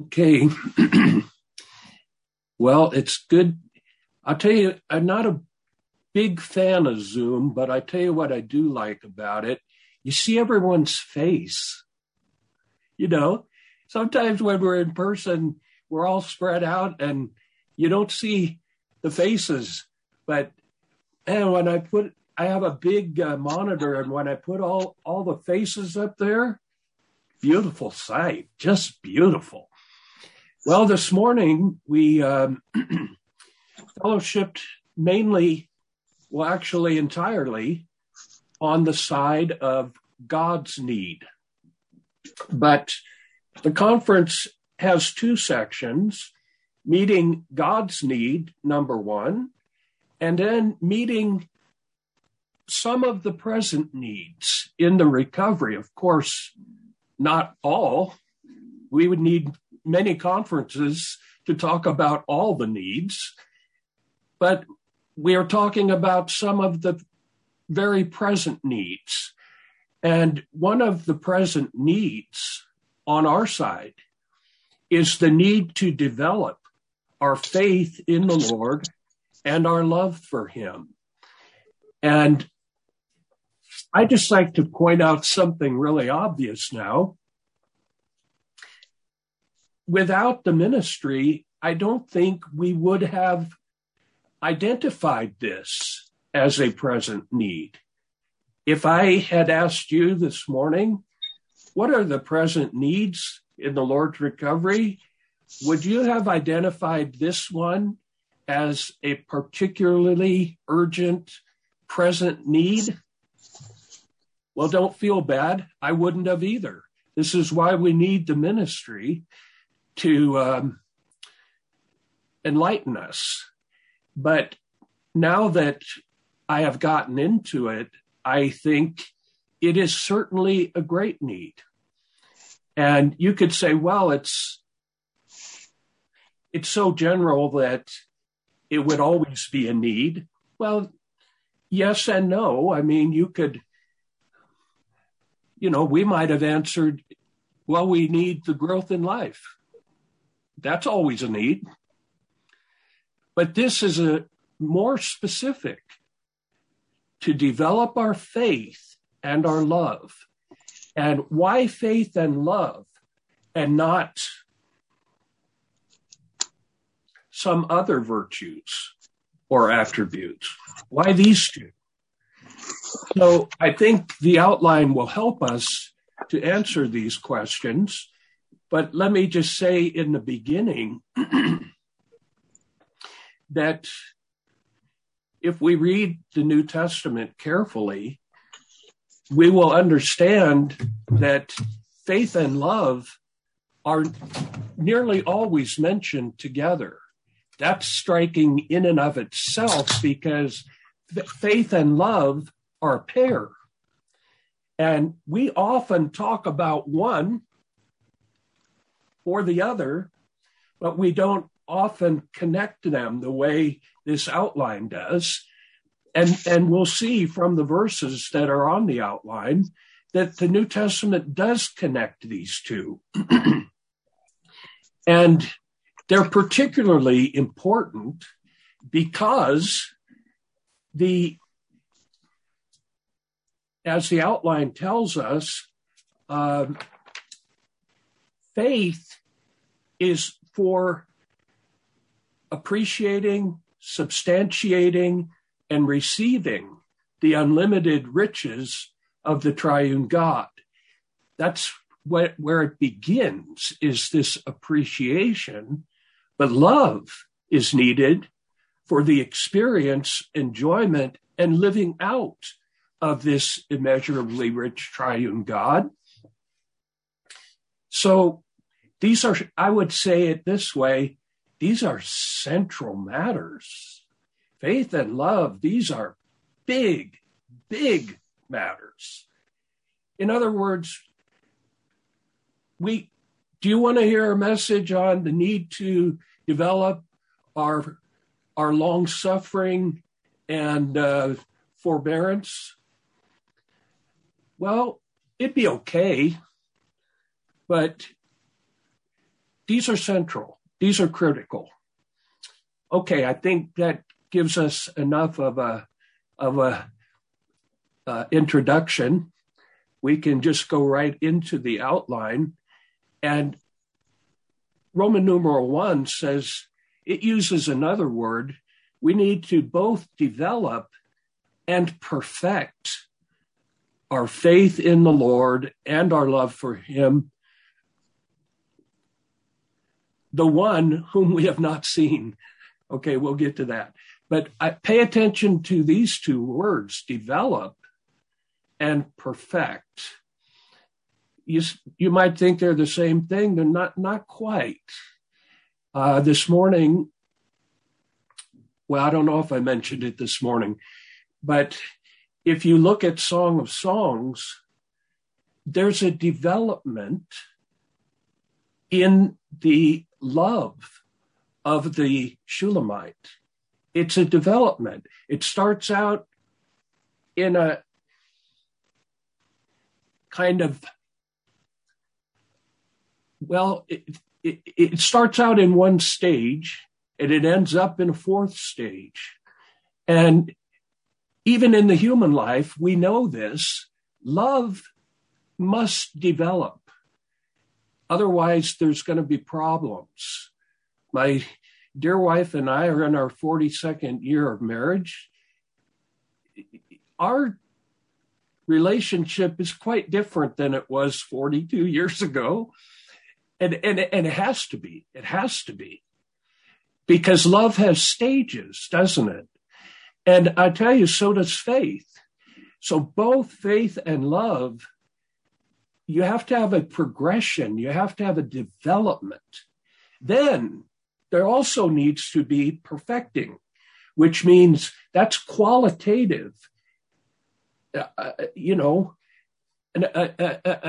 Okay. Well, it's good. I'll tell you, I'm not a big fan of Zoom, but I tell you what I do like about it. You see everyone's face. You know, sometimes when we're in person, we're all spread out and you don't see the faces. But and when I have a big monitor, and when I put all the faces up there, beautiful sight, just beautiful. Well, this morning we fellowshipped mainly, well, actually entirely on the side of God's need. But the conference has two sections, meeting God's need, number one, and then meeting some of the present needs in the recovery. Of course, not all. We would need many conferences to talk about all the needs, but we are talking about some of the very present needs. And one of the present needs on our side is the need to develop our faith in the Lord and our love for Him. And I just like to point out something really obvious now. Without the ministry, I don't think we would have identified this as a present need. If I had asked you this morning, what are the present needs in the Lord's recovery? Would you have identified this one as a particularly urgent present need? Well, don't feel bad. I wouldn't have either. This is why we need the ministry to enlighten us. But now that I have gotten into it, I think it is certainly a great need. And you could say, well, it's so general that it would always be a need. Well, yes and no. I mean, you could, you know, we might have answered, well, we need the growth in life. That's always a need. But this is a more specific, to develop our faith and our love. And why faith and love and not some other virtues or attributes? Why these two? So I think the outline will help us to answer these questions. But let me just say in the beginning that if we read the New Testament carefully, we will understand that faith and love are nearly always mentioned together. That's striking in and of itself, because faith and love are a pair. And we often talk about one or the other, but we don't often connect them the way this outline does. And we'll see from the verses that are on the outline that the New Testament does connect these two. And they're particularly important because as the outline tells us, faith is for appreciating, substantiating, and receiving the unlimited riches of the triune God. That's where it begins, is this appreciation. But love is needed for the experience, enjoyment, and living out of this immeasurably rich triune God. So these are, I would say it this way, these are central matters. Faith and love, these are big, big matters. In other words, do you want to hear a message on the need to develop our long-suffering and forbearance? Well, it'd be okay, but These are central. These are critical. Okay, I think that gives us enough of a introduction. We can just go right into the outline. And Roman numeral 1 says, it uses another word. We need to both develop and perfect our faith in the Lord and our love for him, the one whom we have not seen. Okay, we'll get to that. But pay attention to these two words, develop and perfect. You might think they're the same thing. They're not quite. This morning, well, I don't know if I mentioned it this morning, but if you look at Song of Songs, there's a development in the love of the Shulamite. It's a development. It starts out in a kind of, well, it starts out in one stage and it ends up in a fourth stage. And even in the human life, we know this, love must develop. Otherwise, there's going to be problems. My dear wife and I are in our 42nd year of marriage. Our relationship is quite different than it was 42 years ago. And it has to be. It has to be. Because love has stages, doesn't it? And I tell you, so does faith. So both faith and love, you have to have a progression. You have to have a development. Then there also needs to be perfecting, which means that's qualitative. A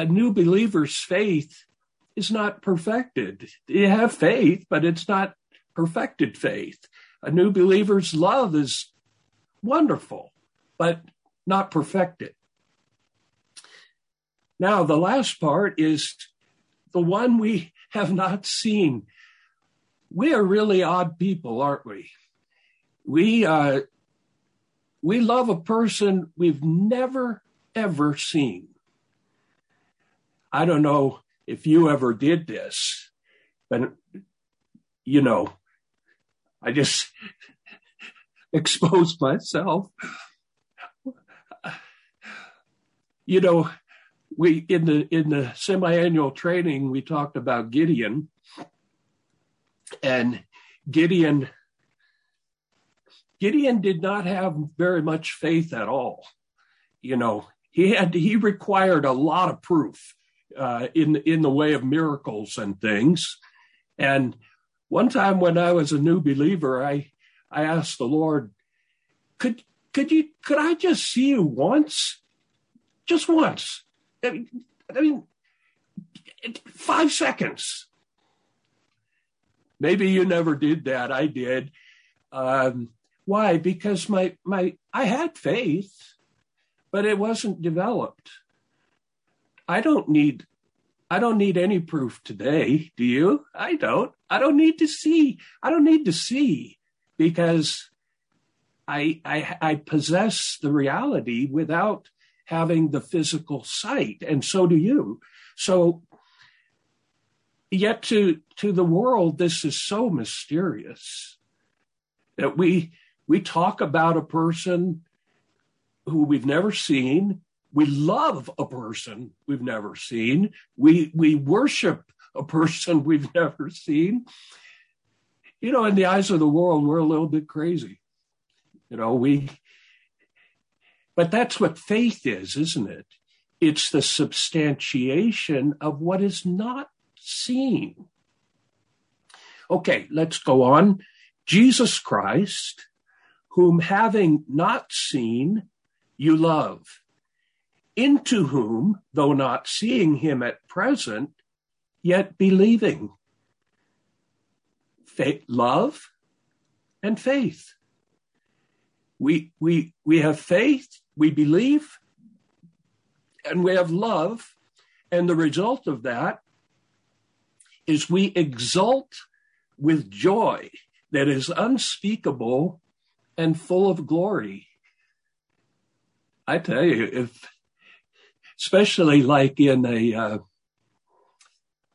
new believer's faith is not perfected. You have faith, but it's not perfected faith. A new believer's love is wonderful, but not perfected. Now, the last part is the one we have not seen. We are really odd people, aren't we? We love a person we've never, ever seen. I don't know if you ever did this, but, you know, I just exposed myself. You know, we in the semi-annual training, we talked about Gideon. And Gideon did not have very much faith at all. You know, he required a lot of proof in the way of miracles and things. And one time when I was a new believer, I asked the Lord, could I just see you once? Just once. I mean, 5 seconds. Maybe you never did that. I did. Why? Because I had faith, but it wasn't developed. I don't need any proof today. Do you? I don't. I don't need to see because I possess the reality without having the physical sight, and so do you. So yet to the world, this is so mysterious that we talk about a person who we've never seen. We love a person we've never seen. We worship a person we've never seen. You know, in the eyes of the world, we're a little bit crazy. You know, but that's what faith is, isn't it? It's the substantiation of what is not seen. Okay, let's go on. Jesus Christ, whom having not seen, you love, into whom, though not seeing him at present, yet believing. Faith, love and faith. We have faith, we believe, and we have love, and the result of that is we exult with joy that is unspeakable and full of glory. I tell you, especially like in a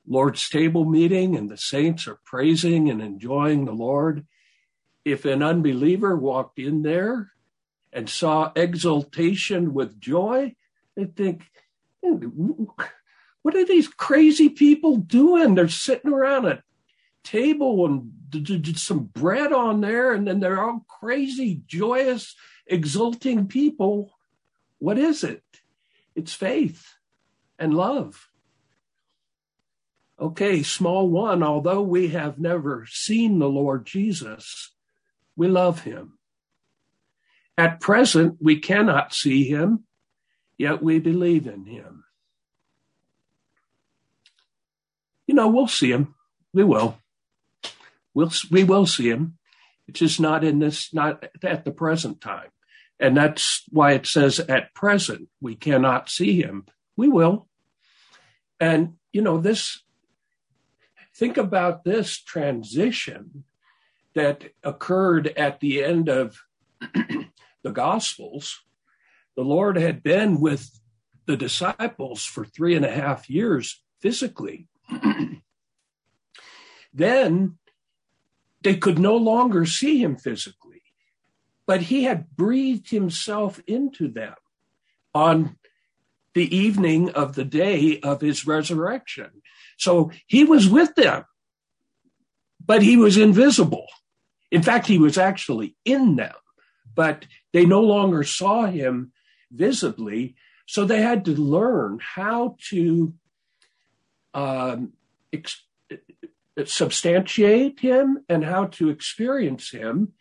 Lord's table meeting and the saints are praising and enjoying the Lord, if an unbeliever walked in there and saw exultation with joy, they'd think, what are these crazy people doing? They're sitting around a table and some bread on there, and then they're all crazy, joyous, exulting people. What is it? It's faith and love. Okay, small one, although we have never seen the Lord Jesus, we love him. At present, we cannot see him, yet we believe in him. You know, we'll see him. We will. We will see him. It's just not at the present time. And that's why it says at present, we cannot see him. We will. And, you know, think about this transition that occurred at the end of the Gospels. The Lord had been with the disciples for 3.5 years physically. Then they could no longer see him physically, but he had breathed himself into them on the evening of the day of his resurrection. So he was with them, but he was invisible. In fact, he was actually in them, but they no longer saw him visibly. So they had to learn how to substantiate him and how to experience him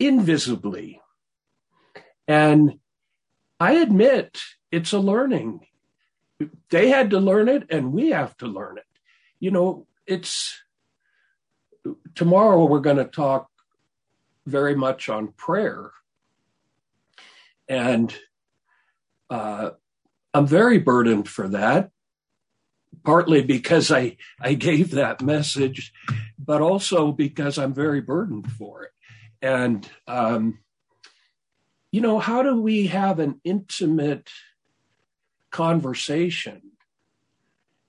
invisibly. And I admit it's a learning. They had to learn it, and we have to learn it. You know, tomorrow we're going to talk very much on prayer. And I'm very burdened for that, partly because I gave that message, but also because I'm very burdened for it. And, you know, how do we have an intimate conversation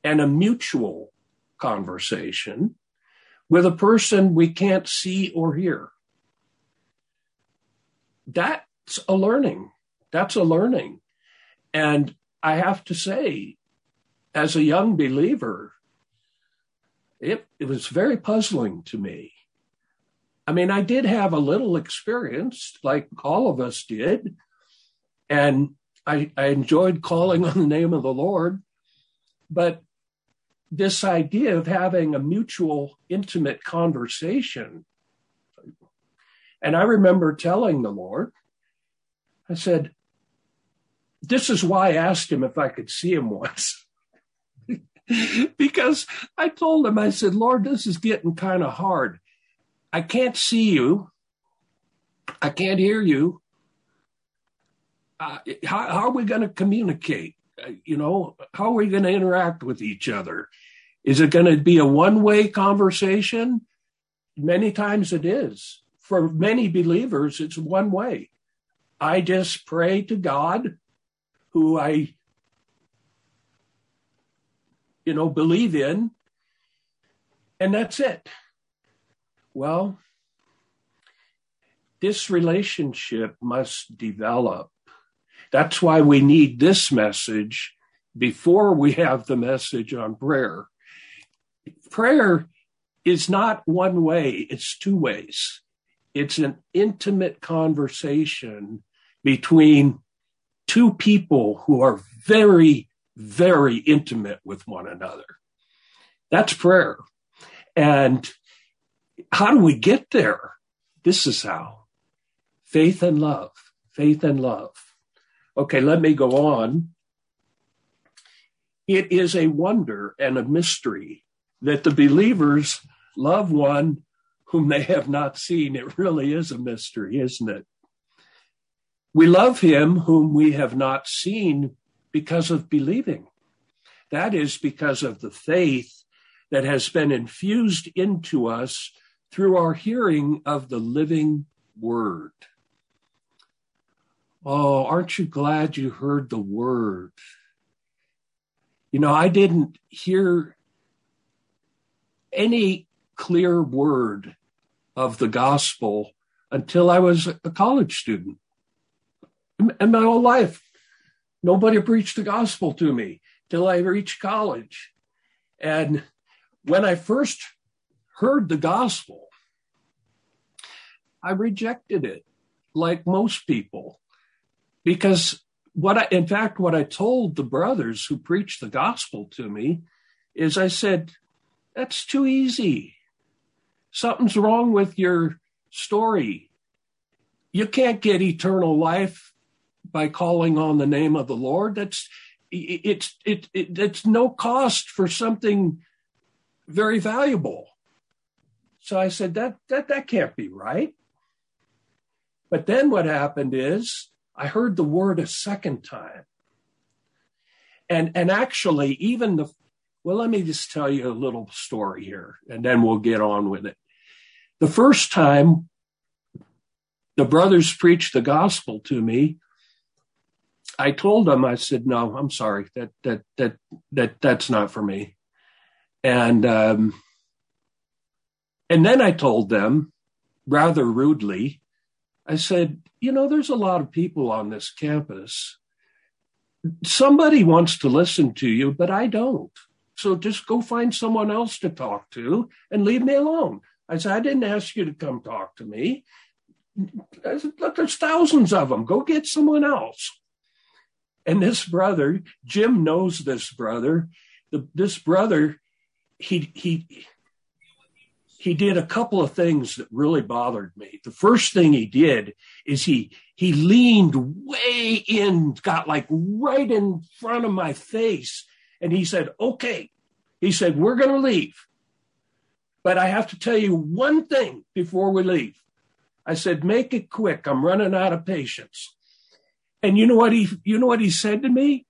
and a mutual conversation with a person we can't see or hear? That's a learning. That's a learning. And I have to say, as a young believer, it was very puzzling to me. I mean, I did have a little experience, like all of us did, and I enjoyed calling on the name of the Lord, but this idea of having a mutual, intimate conversation. And I remember telling the Lord, I said, this is why I asked him if I could see him once. Because I told him, I said, Lord, this is getting kind of hard. I can't see you. I can't hear you. How are we going to communicate? How are we going to interact with each other? Is it going to be a one-way conversation? Many times it is. For many believers, it's one way. I just pray to God, who I, believe in, and that's it. Well, this relationship must develop. That's why we need this message before we have the message on prayer. Prayer is not one way, it's two ways. It's an intimate conversation between two people who are very, very intimate with one another. That's prayer. And how do we get there? This is how. Faith and love. Faith and love. Okay, let me go on. It is a wonder and a mystery that the believers love one whom they have not seen. It really is a mystery, isn't it? We love him whom we have not seen because of believing. That is because of the faith that has been infused into us through our hearing of the living word. Oh, aren't you glad you heard the word? You know, I didn't hear any clear word of the gospel until I was a college student. And my whole life, nobody preached the gospel to me till I reached college. And when I first heard the gospel, I rejected it, like most people, because what I told the brothers who preached the gospel to me is I said, that's too easy. Something's wrong with your story. You can't get eternal life by calling on the name of the Lord. That's no cost for something very valuable. So I said, that can't be right. But then what happened is I heard the word a second time. And actually, let me just tell you a little story here, and then we'll get on with it. The first time the brothers preached the gospel to me, I told them, I said, no, I'm sorry, that's not for me. And then I told them rather rudely, I said, you know, there's a lot of people on this campus. Somebody wants to listen to you, but I don't. So just go find someone else to talk to and leave me alone. I said, I didn't ask you to come talk to me. I said, look, there's thousands of them. Go get someone else. And this brother, Jim knows this brother. He did a couple of things that really bothered me. The first thing he did is he leaned way in, got like right in front of my face. And he said, okay, he said, we're going to leave. But I have to tell you one thing before we leave. I said, make it quick. I'm running out of patience. And you know what he said to me?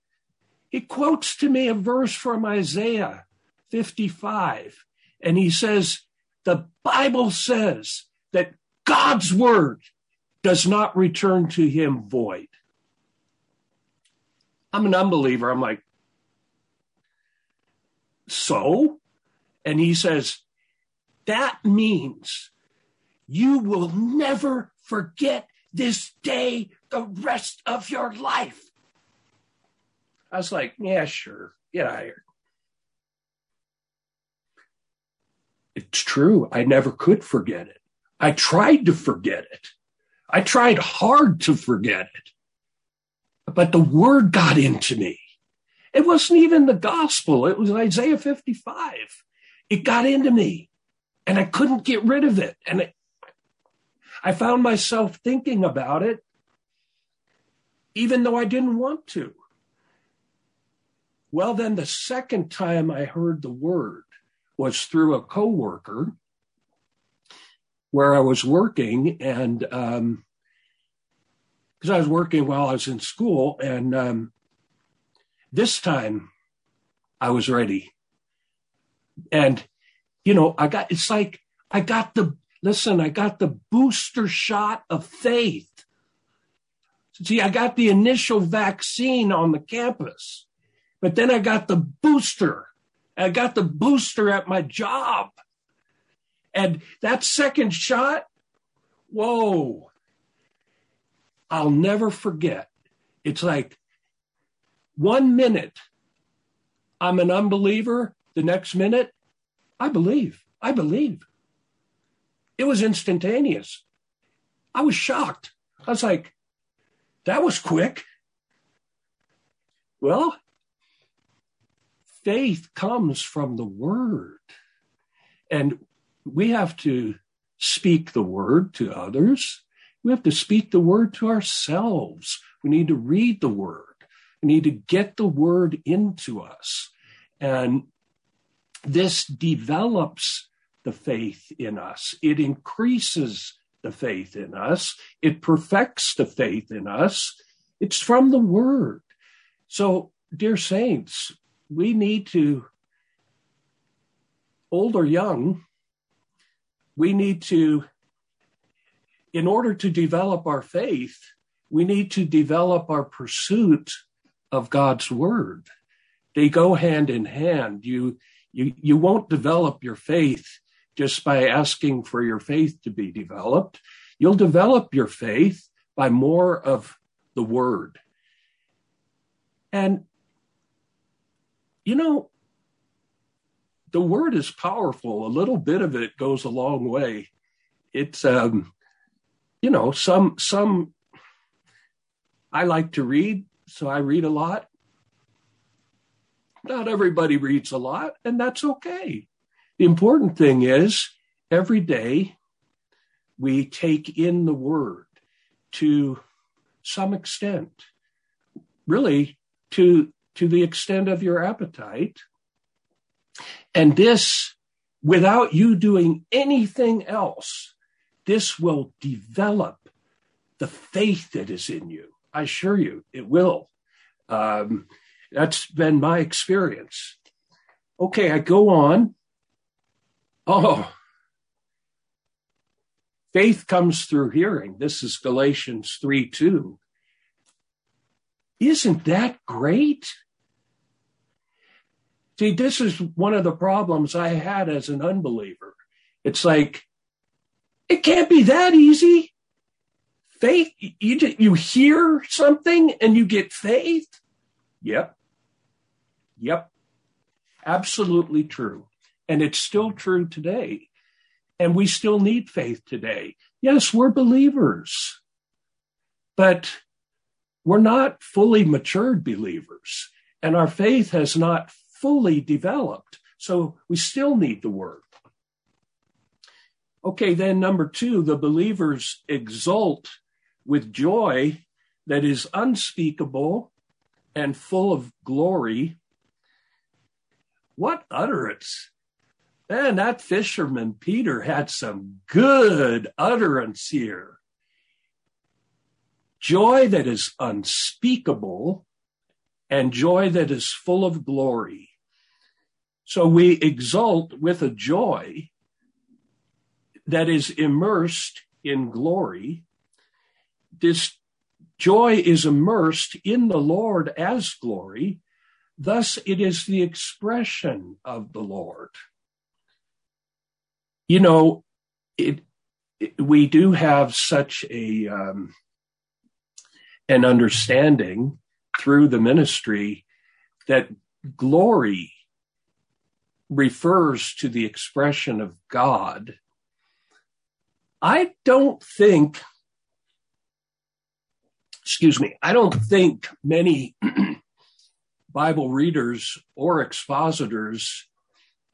He quotes to me a verse from Isaiah 55, and he says, the Bible says that God's word does not return to him void. I'm an unbeliever. I'm like, so? And he says, that means you will never forget this day the rest of your life. I was like, yeah, sure. Get out of here. It's true. I never could forget it. I tried to forget it. I tried hard to forget it. But the word got into me. It wasn't even the gospel. It was Isaiah 55. It got into me. And I couldn't get rid of it. And I found myself thinking about it, even though I didn't want to. Well, then the second time I heard the word was through a coworker where I was working, and because I was working while I was in school, and this time I was ready. And, you know, I got the booster shot of faith. See, I got the initial vaccine on the campus, but then I got the booster. I got the booster at my job. And that second shot, whoa, I'll never forget. It's like 1 minute, I'm an unbeliever. The next minute, I believe. It was instantaneous. I was shocked. I was like, that was quick. Well, faith comes from the word. And we have to speak the word to others. We have to speak the word to ourselves. We need to read the word. We need to get the word into us. And this develops the faith in us. It increases the faith in us. It perfects the faith in us. It's from the word. So, dear saints, we need to, old or young, we need to, in order to develop our faith, we need to develop our pursuit of God's word. They go hand in hand. You won't develop your faith just by asking for your faith to be developed. You'll develop your faith by more of the word. And, the word is powerful. A little bit of it goes a long way. It's, I like to read, so I read a lot. Not everybody reads a lot, and that's okay. The important thing is every day we take in the word to some extent, really to the extent of your appetite. And this, without you doing anything else, this will develop the faith that is in you. I assure you, it will. That's been my experience. Okay, I go on. Oh, faith comes through hearing. This is Galatians 3:2. Isn't that great? See, this is one of the problems I had as an unbeliever. It's like, it can't be that easy. Faith, you hear something and you get faith? Yep. Absolutely true. And it's still true today. And we still need faith today. Yes, we're believers, but we're not fully matured believers. And our faith has not fully developed. So we still need the word. Okay, then number two, the believers exult with joy that is unspeakable and full of glory. What utterance! Man, that fisherman Peter had some good utterance here. Joy that is unspeakable and joy that is full of glory. So we exult with a joy that is immersed in glory. This joy is immersed in the Lord as glory. Thus, it is the expression of the Lord. We do have such an understanding through the ministry that glory refers to the expression of God. I don't think many Bible readers or expositors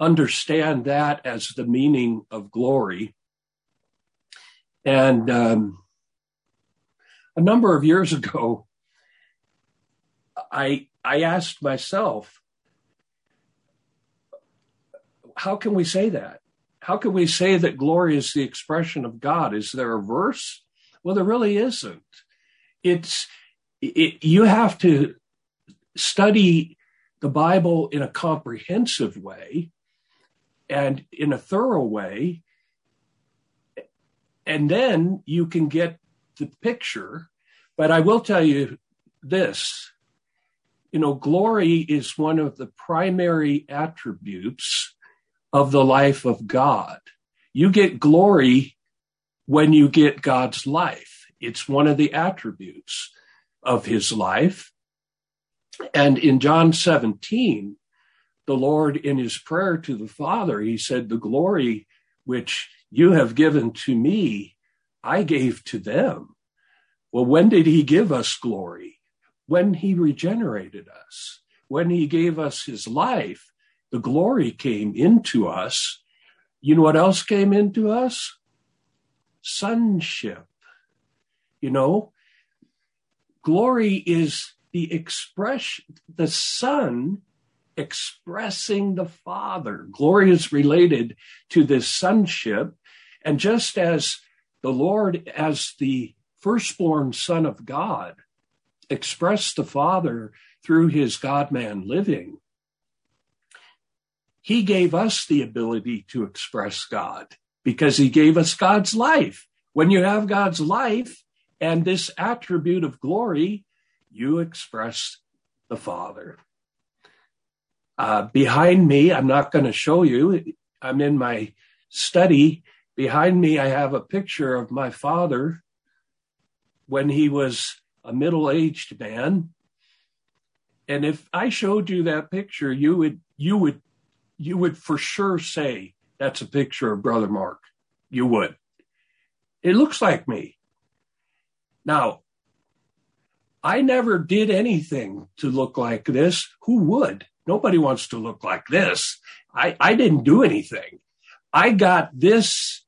understand that as the meaning of glory. And a number of years ago, I asked myself, how can we say that? How can we say that glory is the expression of God? Is there a verse? Well, there really isn't. You have to study the Bible in a comprehensive way and in a thorough way, and then you can get the picture. But I will tell you this, glory is one of the primary attributes of the life of God. You get glory when you get God's life. It's one of the attributes of his life. And in John 17, the Lord, in his prayer to the Father, he said, "The glory which you have given to me, I gave to them." Well, when did he give us glory? When he regenerated us, when he gave us his life. The glory came into us. You know what else came into us? Sonship. Glory is the expression, the Son expressing the Father. Glory is related to this sonship. And just as the Lord, as the firstborn Son of God, expressed the Father through his God-man living, He gave us the ability to express God because he gave us God's life. When you have God's life and this attribute of glory, you express the Father. Behind me, I'm not going to show you. I'm in my study. Behind me, I have a picture of my father when he was a middle-aged man. And if I showed you that picture, you would for sure say that's a picture of Brother Mark. You would. It looks like me. Now, I never did anything to look like this. Who would? Nobody wants to look like this. I didn't do anything. I got this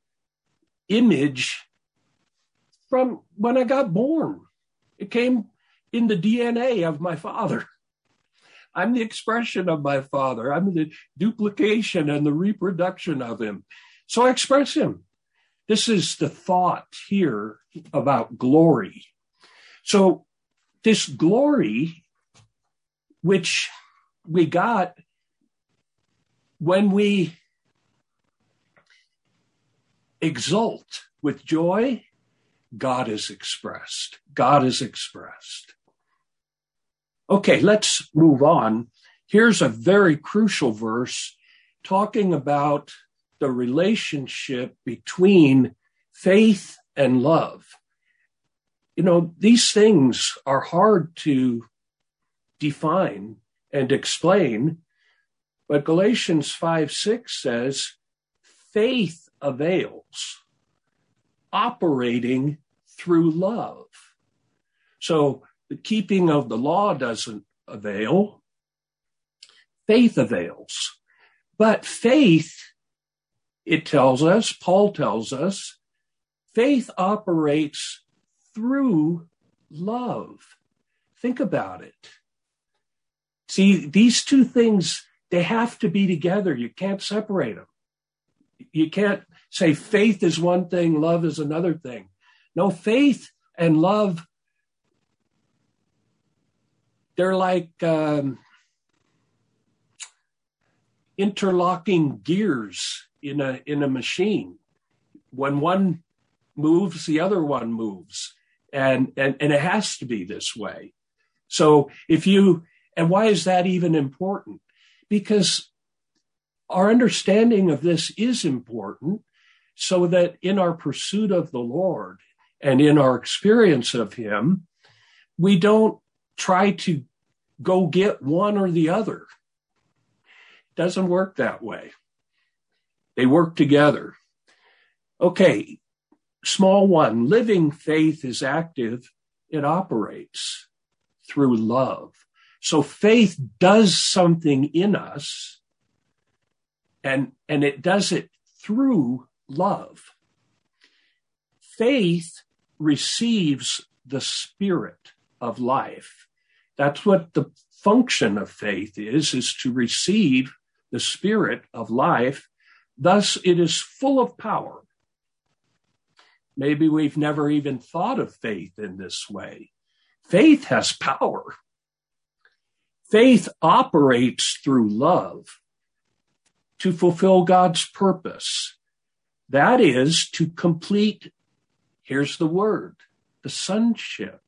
image from when I got born. It came in the DNA of my father. I'm the expression of my father. I'm the duplication and the reproduction of him. So I express him. This is the thought here about glory. So this glory, which we got when we exult with joy, God is expressed. God is expressed. Okay, let's move on. Here's a very crucial verse talking about the relationship between faith and love. You know, these things are hard to define and explain, but Galatians 5:6 says, faith avails, operating through love. So the keeping of the law doesn't avail. Faith avails. But faith, it tells us, Paul tells us, faith operates through love. Think about it. See, these two things, they have to be together. You can't separate them. You can't say faith is one thing, love is another thing. No, faith and love, they're like interlocking gears in a machine. When one moves, the other one moves. And it has to be this way. So and why is that even important? Because our understanding of this is important so that in our pursuit of the Lord and in our experience of him, we don't try to go get one or the other. It doesn't work that way. They work together. Okay, small one, living faith is active. It operates through love. So faith does something in us, and it does it through love. Faith receives the Spirit of life. That's what the function of faith is to receive the Spirit of life. Thus, it is full of power. Maybe we've never even thought of faith in this way. Faith has power. Faith operates through love to fulfill God's purpose. That is to complete, here's the word, the sonship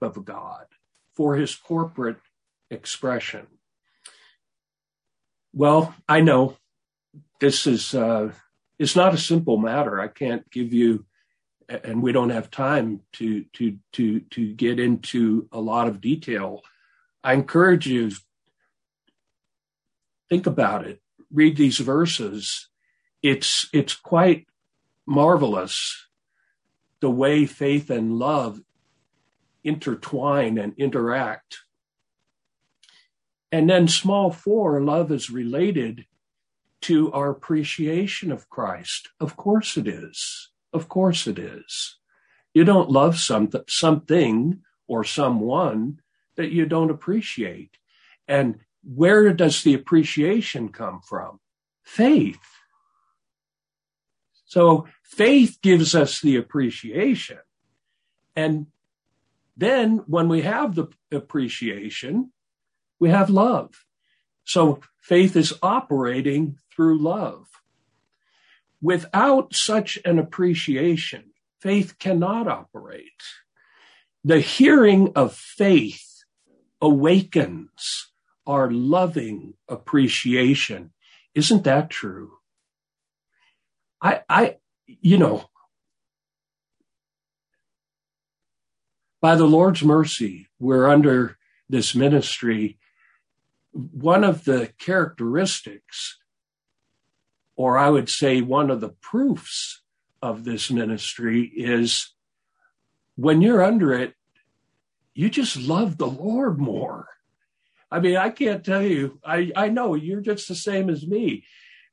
of God for his corporate expression. Well, I know this is, it's not a simple matter. I can't give you, and we don't have time to get into a lot of detail. I encourage you, think about it. Read these verses. It's quite marvelous the way faith and love intertwine and interact. And then small four, love is related to our appreciation of Christ. Of course it is. Of course it is. You don't love something or someone that you don't appreciate. And where does the appreciation come from? Faith. So faith gives us the appreciation. And then when we have the appreciation, we have love. So Faith is operating through love. Without such an appreciation, faith cannot operate. The hearing of faith awakens our loving appreciation. Isn't that true? By the Lord's mercy, we're under this ministry. One of the characteristics, or I would say one of the proofs of this ministry, is when you're under it, you just love the Lord more. I mean, I can't tell you, I know you're just the same as me.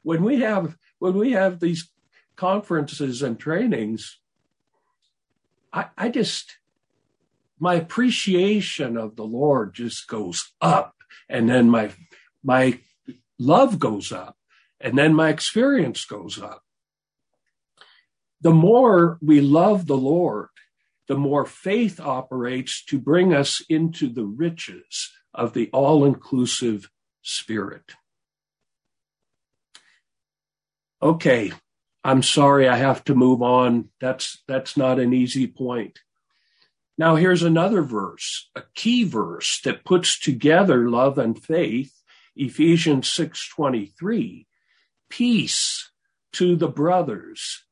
When we have these conferences and trainings, my appreciation of the Lord just goes up, and then my love goes up, and then my experience goes up. The more we love the Lord, the more faith operates to bring us into the riches of the all-inclusive Spirit. Okay, I'm sorry, I have to move on. That's not an easy point. Now, here's another verse, a key verse that puts together love and faith, Ephesians 6:23, peace to the brothers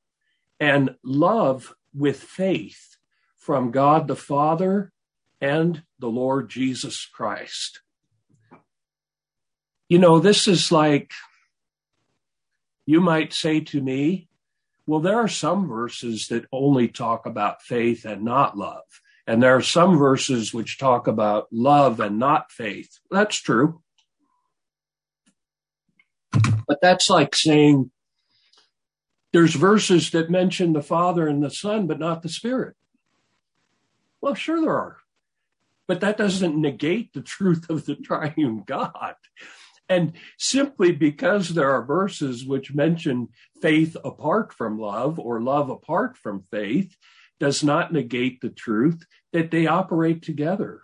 and love with faith from God the Father and the Lord Jesus Christ. You know, this is like, you might say to me, well, there are some verses that only talk about faith and not love. And there are some verses which talk about love and not faith. That's true. But that's like saying there's verses that mention the Father and the Son, but not the Spirit. Well, sure there are. But that doesn't negate the truth of the triune God. And simply because there are verses which mention faith apart from love or love apart from faith does not negate the truth that they operate together.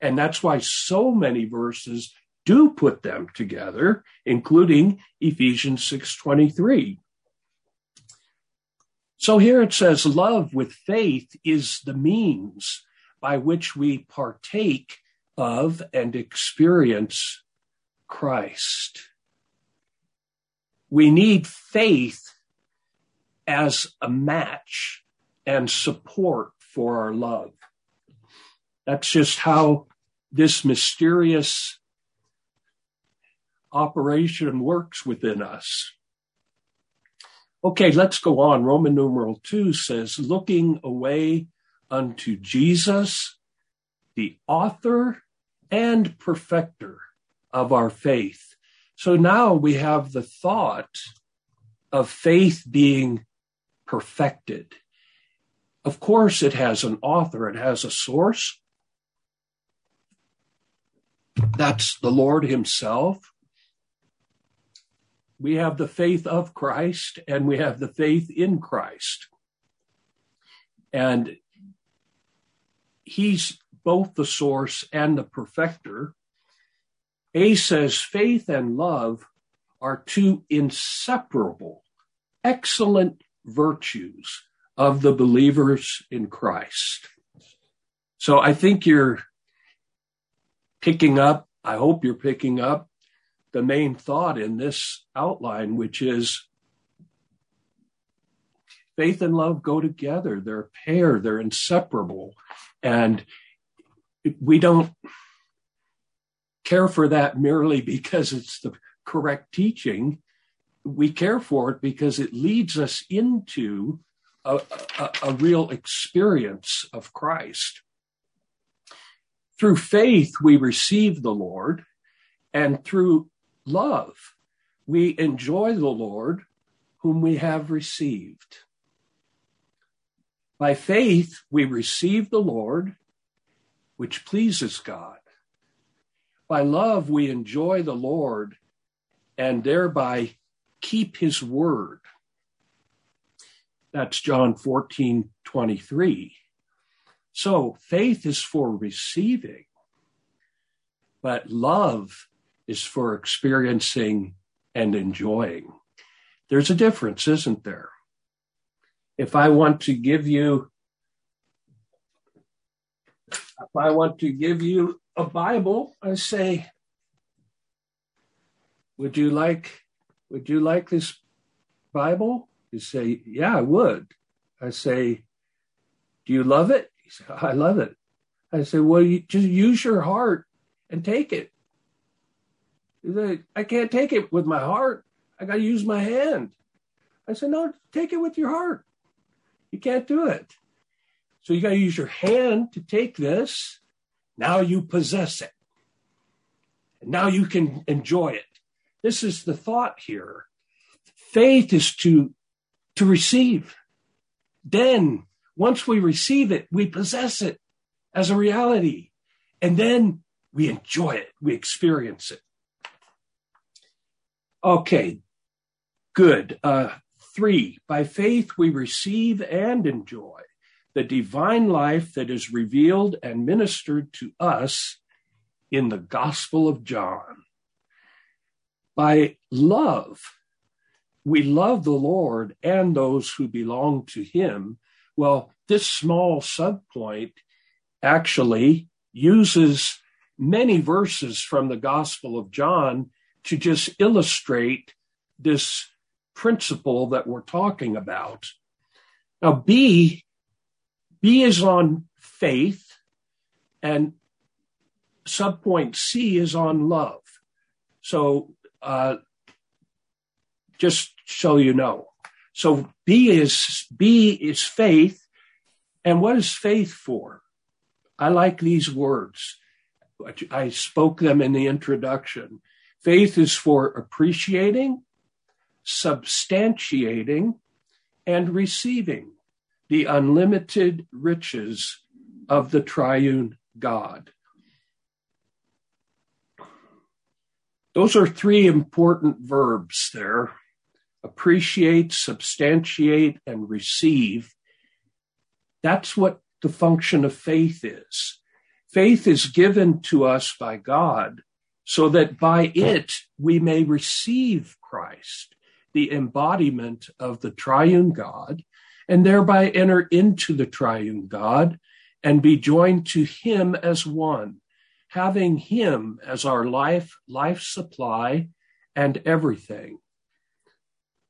And that's why so many verses do put them together, including Ephesians 6:23. So here it says, love with faith is the means by which we partake of and experience Christ. We need faith as a match and support for our love. That's just how this mysterious operation works within us. Okay, let's go on. Roman numeral 2 says, looking away unto Jesus, the author and perfecter of our faith. So now we have the thought of faith being perfected. Of course, it has an author, it has a source. That's the Lord Himself. We have the faith of Christ and we have the faith in Christ. And He's both the source and the perfecter. A says faith and love are two inseparable, excellent virtues of the believers in Christ. So I think you're picking up, I hope you're picking up the main thought in this outline, which is faith and love go together. They're a pair, they're inseparable. And we don't care for that merely because it's the correct teaching. We care for it because it leads us into a real experience of Christ. Through faith, we receive the Lord, and through love, we enjoy the Lord whom we have received. By faith, we receive the Lord, which pleases God. By love, we enjoy the Lord and thereby keep his word. That's John 14:23. So faith is for receiving, but love is for experiencing and enjoying. There's a difference, isn't there? If I want to give you a Bible, I say, would you like this Bible? You say, yeah, I would. I say, do you love it? He said, I love it. I say, well, you just use your heart and take it. He said, I can't take it with my heart. I got to use my hand. I said, no, take it with your heart. You can't do it. So you got to use your hand to take this. Now you possess it. And now you can enjoy it. This is the thought here. Faith is to receive. Then once we receive it, we possess it as a reality. And then we enjoy it. We experience it. Okay, good. 3, by faith we receive and enjoy the divine life that is revealed and ministered to us in the Gospel of John. By love, we love the Lord and those who belong to him. Well, this small subpoint actually uses many verses from the Gospel of John to just illustrate this principle that we're talking about. Now, B is on faith, and subpoint C is on love. So just so you know. So B is faith. And what is faith for? I like these words. I spoke them in the introduction. Faith is for appreciating, substantiating, and receiving the unlimited riches of the triune God. Those are 3 important verbs there: appreciate, substantiate, and receive. That's what the function of faith is. Faith is given to us by God so that by it we may receive Christ, the embodiment of the triune God, and thereby enter into the triune God and be joined to him as one, having him as our life supply, and everything.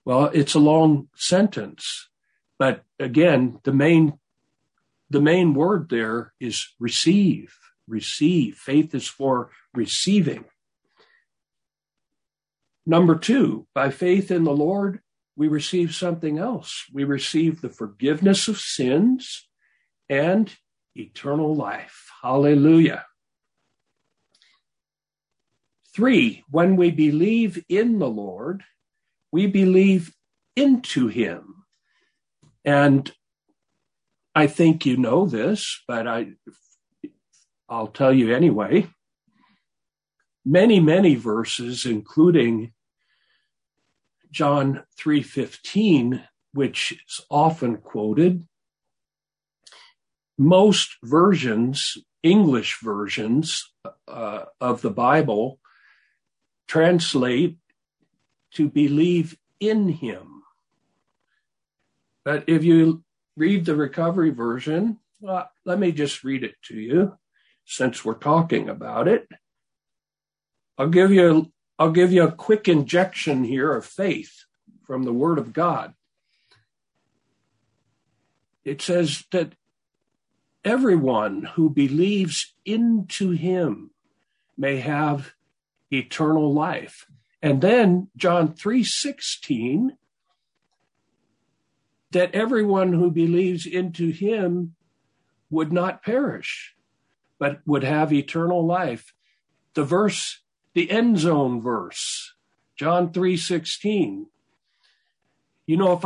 Well, it's a long sentence, but again, the main word there is receive. Receive. Faith is for receiving. Number 2, by faith in the Lord, we receive something else. We receive the forgiveness of sins and eternal life. Hallelujah. 3, when we believe in the Lord, we believe into him. And I think you know this, but I'll tell you anyway. Many, many verses, including John 3:15, which is often quoted. Most versions, English versions of the Bible, translate to believe in him. But if you read the Recovery Version, well, let me just read it to you since we're talking about it. I'll give you a quick injection here of faith from the Word of God. It says that everyone who believes into him may have eternal life. And then John 3:16, that everyone who believes into him would not perish, but would have eternal life. The verse, the end zone verse, John 3:16. You know,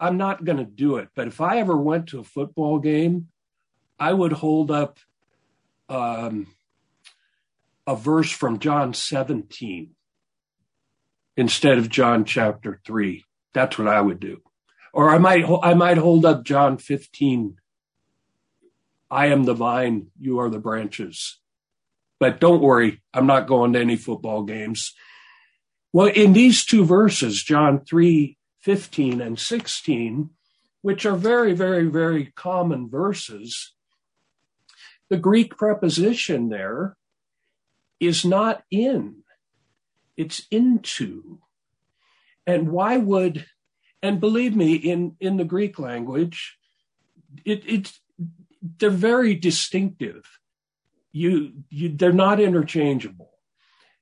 I'm not going to do it, but if I ever went to a football game, I would hold up a verse from John 17 instead of John chapter 3. That's what I would do. Or I might hold up John 15. I am the vine, you are the branches. But don't worry, I'm not going to any football games. Well, in these two verses, John 3:15 and 16, which are very, very, very common verses, the Greek preposition there is not in, it's into. And why would, and believe me, in the Greek language, they're very distinctive. They're not interchangeable.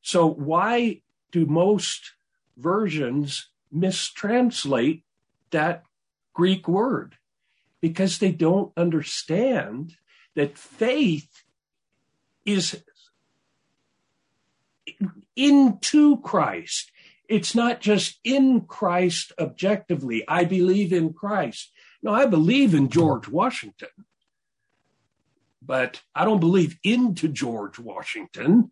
So why do most versions mistranslate that Greek word? Because they don't understand that faith is into Christ. It's not just in Christ objectively. I believe in Christ. No, I believe in George Washington, but I don't believe into George Washington.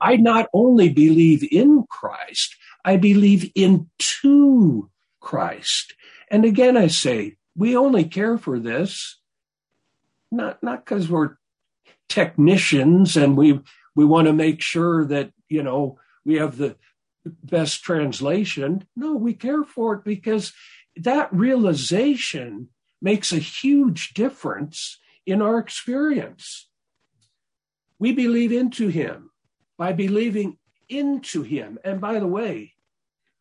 I not only believe in Christ, I believe into Christ. And again, I say, we only care for this, not because we're technicians and we want to make sure that, you know, we have the best translation. No, we care for it because that realization makes a huge difference in our experience. We believe into him by believing into him. And by the way,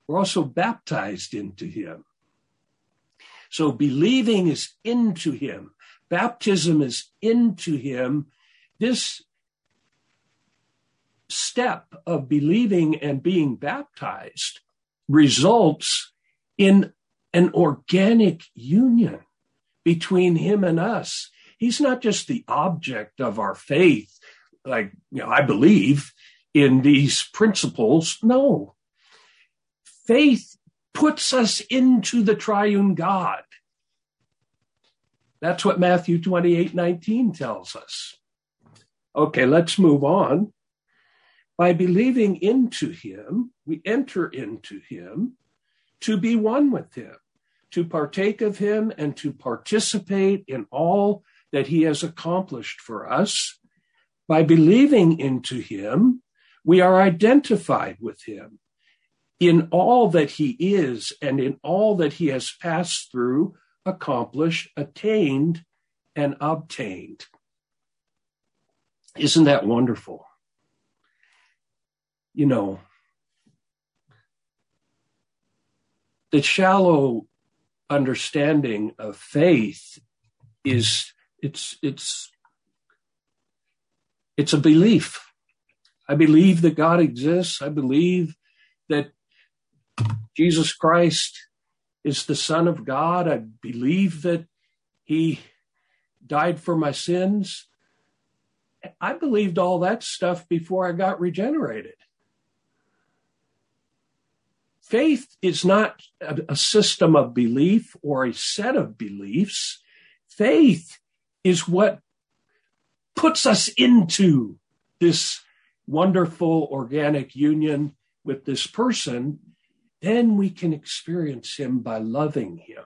we're also baptized into him. So believing is into him. Baptism is into him. This step of believing and being baptized results in an organic union between him and us. He's not just the object of our faith, like, you know, I believe in these principles. No. Faith puts us into the triune God. That's what Matthew 28:19 tells us. Okay, let's move on. By believing into him, we enter into him to be one with him, to partake of him, and to participate in all that he has accomplished for us. By believing into him, we are identified with him in all that he is and in all that he has passed through, accomplished, attained, and obtained. Isn't that wonderful? You know, the shallow understanding of faith is it's a belief. I believe that God exists. I believe that Jesus Christ is the Son of God. I believe that he died for my sins. I believed all that stuff before I got regenerated. Faith is not a system of belief or a set of beliefs. Faith is what puts us into this wonderful organic union with this person. Then we can experience him by loving him.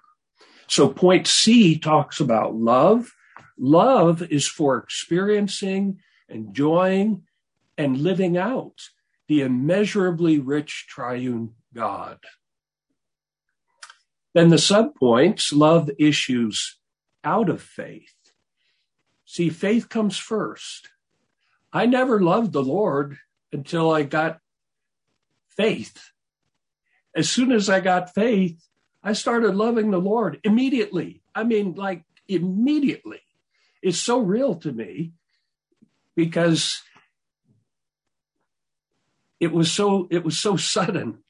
So point C talks about love. Love is for experiencing, enjoying, and living out the immeasurably rich triune God. Then the subpoints, love issues out of faith. See, faith comes first. I never loved the Lord until I got faith. As soon as I got faith, I started loving the Lord immediately. I mean, like immediately. It's so real to me because it was so sudden.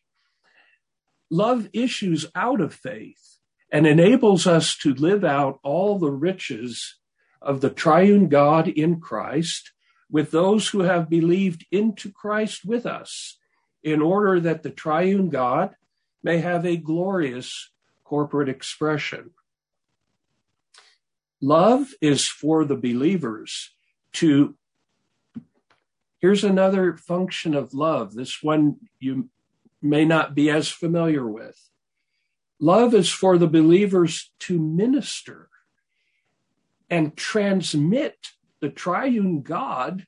Love issues out of faith and enables us to live out all the riches of the triune God in Christ with those who have believed into Christ with us, in order that the triune God may have a glorious corporate expression. Love is for the believers to, here's another function of love, this one you may not be as familiar with. Love is for the believers to minister and transmit the triune God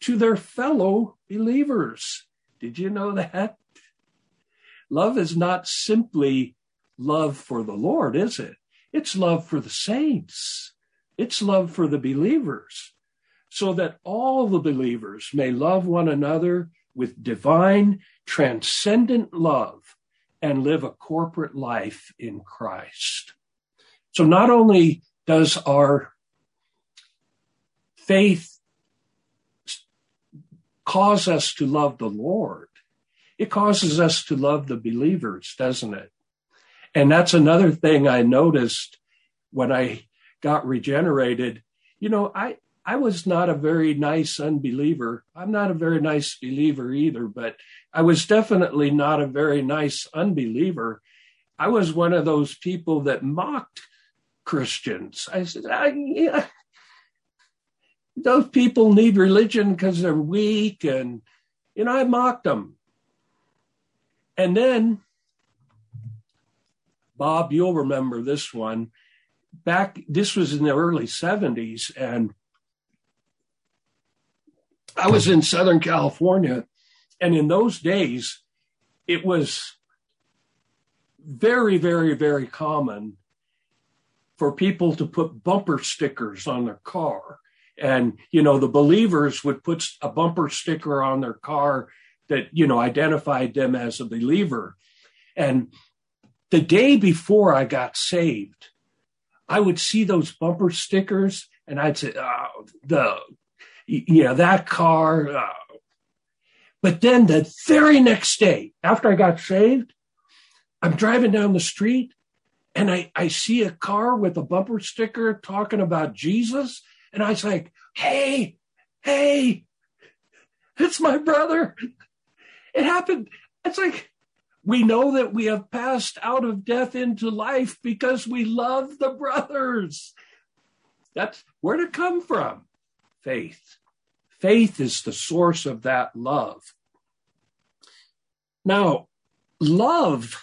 to their fellow believers. Did you know that? Love is not simply love for the Lord, is it? It's love for the saints. It's love for the believers, so that all the believers may love one another with divine, transcendent love and live a corporate life in Christ. So not only does our faith cause us to love the Lord, it causes us to love the believers, doesn't it? And that's another thing I noticed when I got regenerated. You know, I was not a very nice unbeliever. I'm not a very nice believer either, but I was definitely not a very nice unbeliever. I was one of those people that mocked Christians. I said, yeah, those people need religion because they're weak. And, you know, I mocked them. And then, Bob, you'll remember this one. This was in the early 70s, and I was in Southern California, and in those days, it was very, very, very common for people to put bumper stickers on their car. And, you know, the believers would put a bumper sticker on their car that, you know, identified them as a believer. And the day before I got saved, I would see those bumper stickers, and I'd say, oh, that car. Oh. But then the very next day, after I got saved, I'm driving down the street, and I see a car with a bumper sticker talking about Jesus. And I was like, hey, it's my brother. It happened. It's like, we know that we have passed out of death into life because we love the brothers. That's where it come from. Faith. Faith is the source of that love. Now, love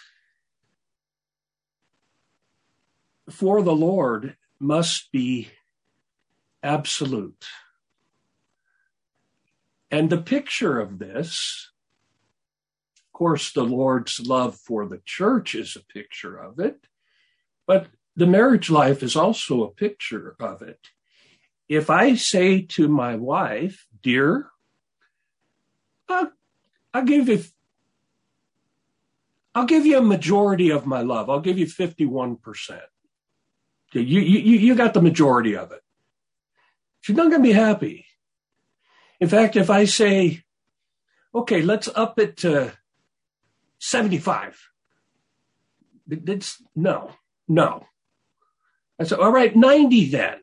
for the Lord must be absolute. And the picture of this, of course, the Lord's love for the church is a picture of it, but the marriage life is also a picture of it. If I say to my wife, dear, I'll give you a majority of my love. I'll give you 51%. You got the majority of it. She's not going to be happy. In fact, if I say, okay, let's up it to 75. No. I said, all right, 90 then.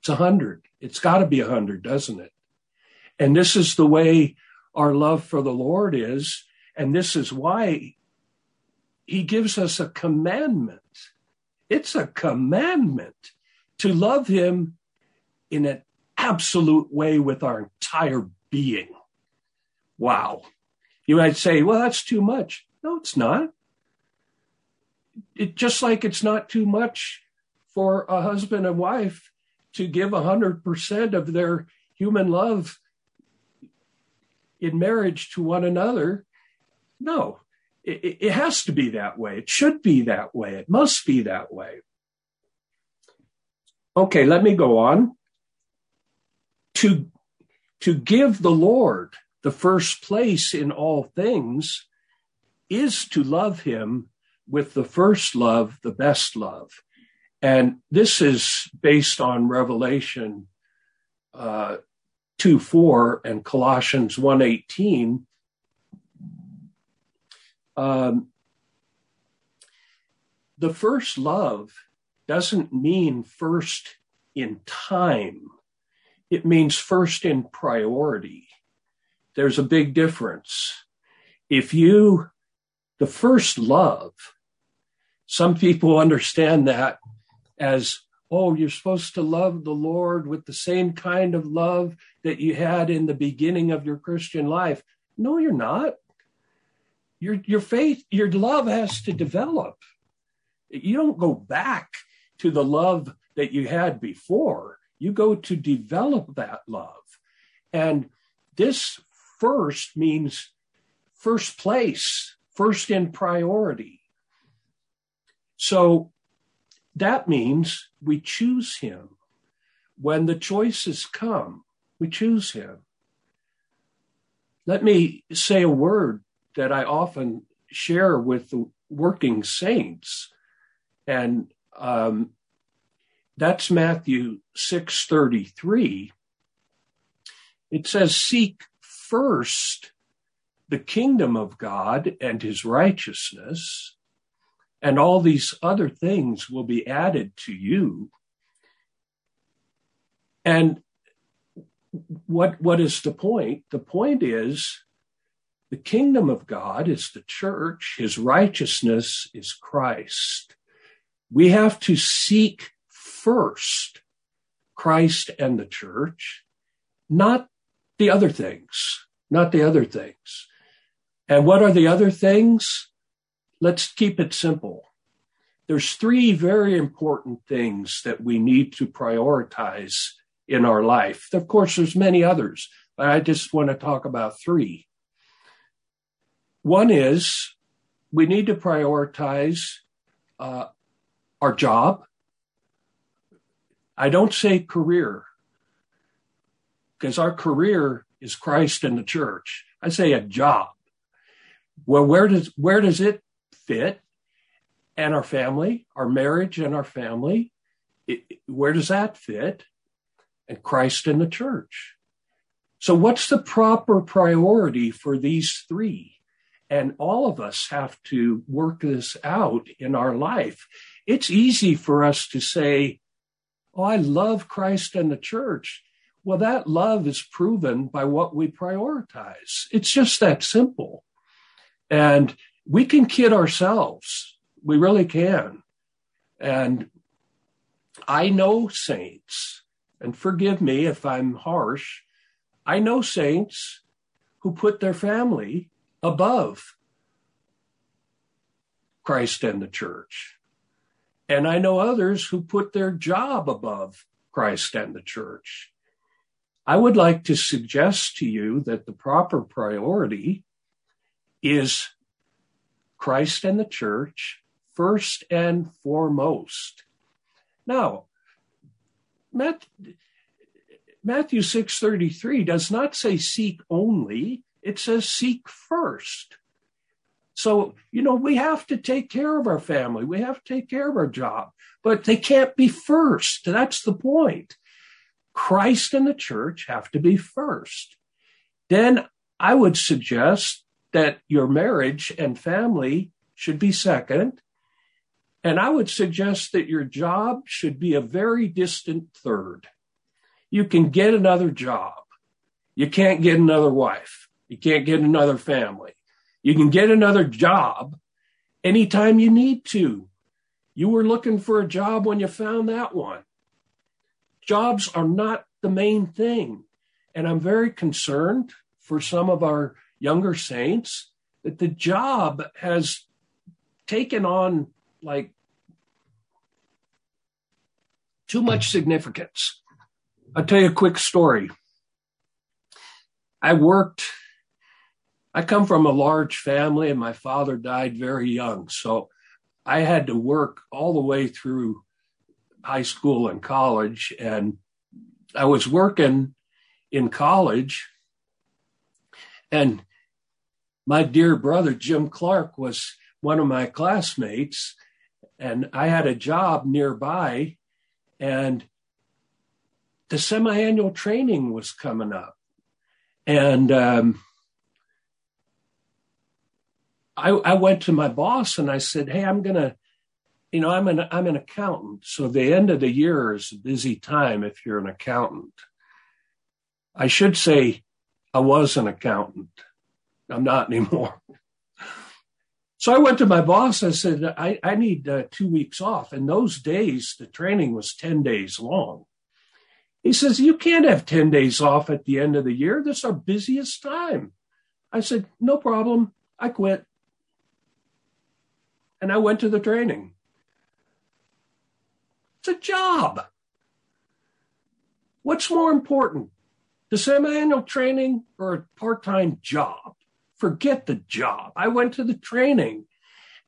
It's 100. It's got to be 100, doesn't it? And this is the way our love for the Lord is. And this is why he gives us a commandment. It's a commandment to love him in an absolute way with our entire being. Wow. You might say, well, that's too much. No, it's not. It just like it's not too much for a husband and wife to give 100% of their human love in marriage to one another. No, it has to be that way. It should be that way. It must be that way. Okay, let me go on. To give the Lord the first place in all things is to love him with the first love, the best love. And this is based on Revelation 2:4 and Colossians 1:18. The first love doesn't mean first in time. It means first in priority. There's a big difference. The first love, some people understand that as, oh, you're supposed to love the Lord with the same kind of love that you had in the beginning of your Christian life. No, you're not. Your faith, your love has to develop. You don't go back to the love that you had before. You go to develop that love. And this first means first place, first in priority. So that means we choose him. When the choices come, we choose him. Let me say a word that I often share with the working saints, and that's Matthew 6:33. It says, seek first the kingdom of God and his righteousness, and all these other things will be added to you. And what is the point? The point is the kingdom of God is the church. His righteousness is Christ. We have to seek first Christ and the church, not the other things, not the other things. And what are the other things? Let's keep it simple. There's three very important things that we need to prioritize in our life. Of course, there's many others, but I just want to talk about three. One is we need to prioritize our job. I don't say career, because our career is Christ and the church. I say a job. Well, where does it fit? And our family, our marriage and our family, where does that fit? And Christ and the church. So what's the proper priority for these three? And all of us have to work this out in our life. It's easy for us to say, oh, I love Christ and the church. Well, that love is proven by what we prioritize. It's just that simple. And we can kid ourselves. We really can. And I know saints, and forgive me if I'm harsh, I know saints who put their family above Christ and the church. And I know others who put their job above Christ and the church. I would like to suggest to you that the proper priority is Christ and the church first and foremost. Now, Matthew 6:33 does not say seek only. It says seek first. So, we have to take care of our family. We have to take care of our job, but they can't be first. That's the point. Christ and the church have to be first. Then I would suggest that your marriage and family should be second. And I would suggest that your job should be a very distant third. You can get another job. You can't get another wife. You can't get another family. You can get another job anytime you need to. You were looking for a job when you found that one. Jobs are not the main thing. And I'm very concerned for some of our younger saints that the job has taken on like too much significance. I'll tell you a quick story. I come from a large family, and my father died very young. So I had to work all the way through high school and college. And I was working in college, and my dear brother, Jim Clark, was one of my classmates, and I had a job nearby, and the semi-annual training was coming up. And I went to my boss and I said, hey, I'm an accountant. So the end of the year is a busy time if you're an accountant. I should say I was an accountant. I'm not anymore. So I went to my boss. I said, I need 2 weeks off. In those days, the training was 10 days long. He says, you can't have 10 days off at the end of the year. That's our busiest time. I said, no problem. I quit. And I went to the training. It's a job. What's more important, the semi-annual training or a part-time job? Forget the job. I went to the training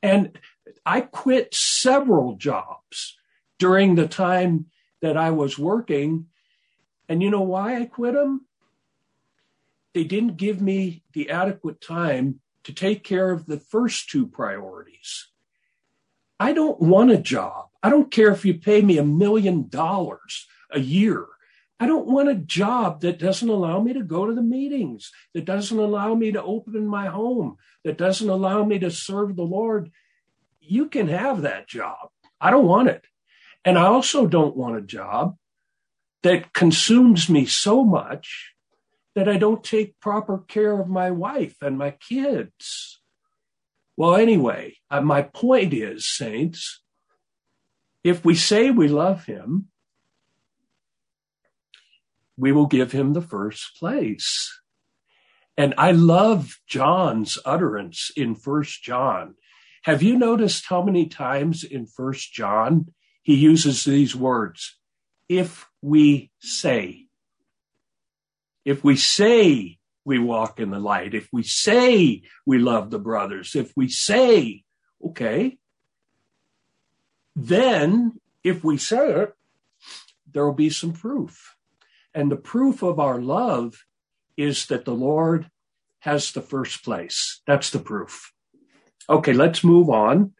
and I quit several jobs during the time that I was working. And you know why I quit them? They didn't give me the adequate time to take care of the first two priorities. I don't want a job. I don't care if you pay me $1 million a year. I don't want a job that doesn't allow me to go to the meetings, that doesn't allow me to open my home, that doesn't allow me to serve the Lord. You can have that job. I don't want it. And I also don't want a job that consumes me so much that I don't take proper care of my wife and my kids. Well, anyway, my point is, saints, if we say we love him, we will give him the first place. And I love John's utterance in First John. Have you noticed how many times in First John he uses these words? If we say. If we say we walk in the light, if we say we love the brothers, if we say, okay, then if we say it, there will be some proof. And the proof of our love is that the Lord has the first place. That's the proof. Okay, let's move on.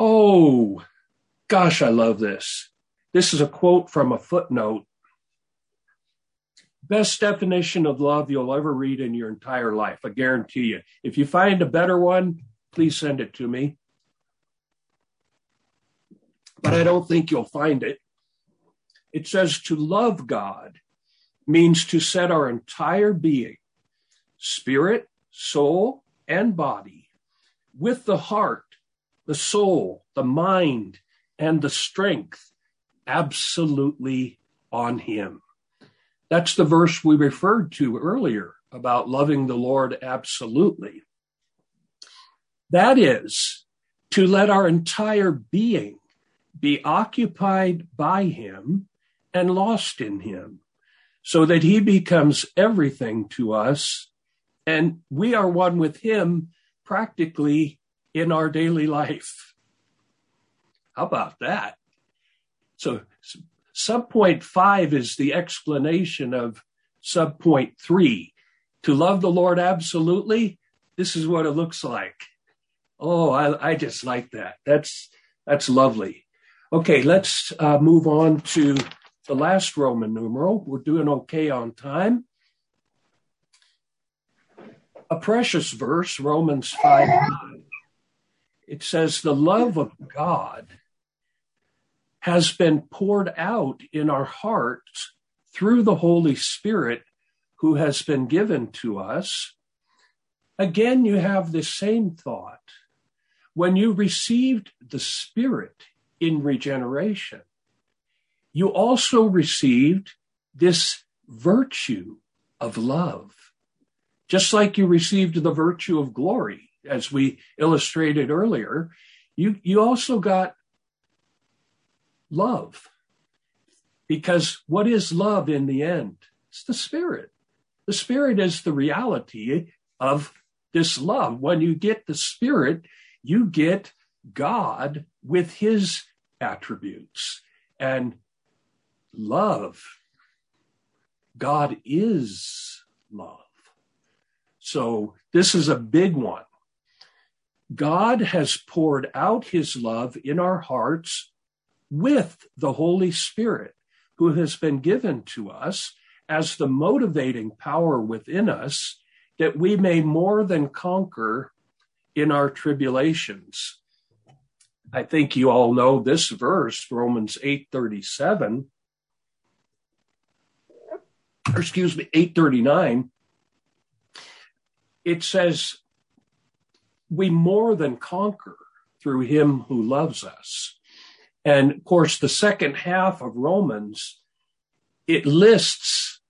Oh, gosh, I love this. This is a quote from a footnote. Best definition of love you'll ever read in your entire life. I guarantee you. If you find a better one, please send it to me. But I don't think you'll find it. It says to love God means to set our entire being, spirit, soul, and body, with the heart, the soul, the mind, and the strength absolutely on him. That's the verse we referred to earlier about loving the Lord absolutely. That is, to let our entire being be occupied by him and lost in him, so that he becomes everything to us, and we are one with him practically in our daily life. How about that? So subpoint 5 is the explanation of subpoint 3. To love the Lord absolutely, this is what it looks like. Oh, I just like that. That's lovely. Okay, let's move on to the last Roman numeral. We're doing okay on time. A precious verse, Romans 5:9. It says, the love of God has been poured out in our hearts through the Holy Spirit who has been given to us. Again, you have the same thought. When you received the Spirit in regeneration, you also received this virtue of love, just like you received the virtue of glory, as we illustrated earlier. You also got love, because what is love in the end? It's the Spirit. The Spirit is the reality of this love. When you get the Spirit, you get God with his attributes. And love, God is love. So this is a big one. God has poured out his love in our hearts with the Holy Spirit, who has been given to us as the motivating power within us, that we may more than conquer in our tribulations. I think you all know this verse, Romans 8:37, or excuse me, 8:39. It says, we more than conquer through him who loves us. And of course, the second half of Romans, it lists,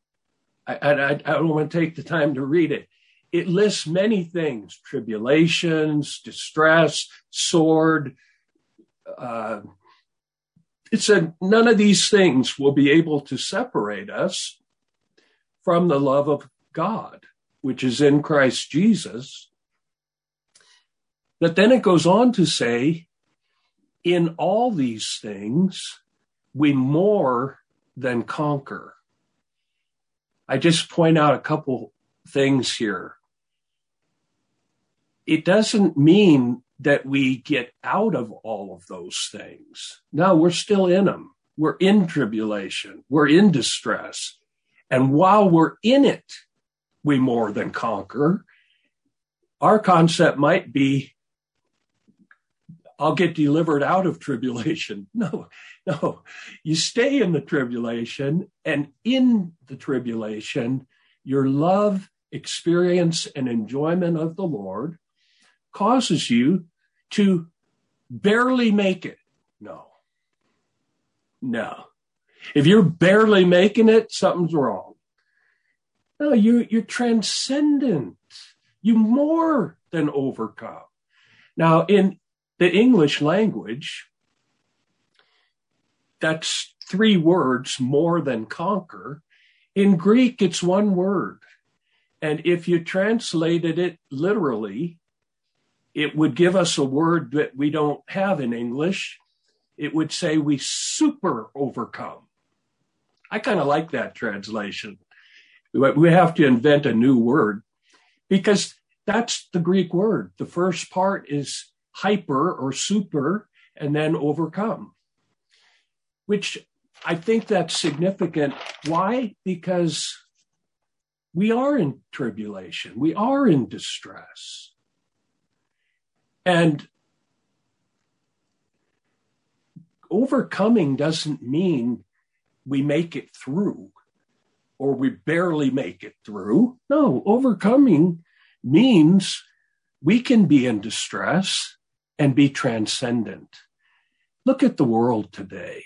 I don't want to take the time to read it. It lists many things, tribulations, distress, sword, It said, none of these things will be able to separate us from the love of God, which is in Christ Jesus. But then it goes on to say, in all these things, we more than conquer. I just point out a couple things here. It doesn't mean that we get out of all of those things. No, we're still in them. We're in tribulation. We're in distress. And while we're in it, we more than conquer. Our concept might be, I'll get delivered out of tribulation. No. You stay in the tribulation, and in the tribulation, your love, experience, and enjoyment of the Lord causes you to barely make it. No. If you're barely making it, something's wrong. No, you're transcendent. You more than overcome. Now, in the English language, that's three words, more than conquer. In Greek, it's one word. And if you translated it literally, it would give us a word that we don't have in English. It would say we super overcome. I kind of like that translation. We have to invent a new word because that's the Greek word. The first part is hyper or super, and then overcome, which I think that's significant. Why? Because we are in tribulation. We are in distress. And overcoming doesn't mean we make it through or we barely make it through. No, overcoming means we can be in distress and be transcendent. Look at the world today.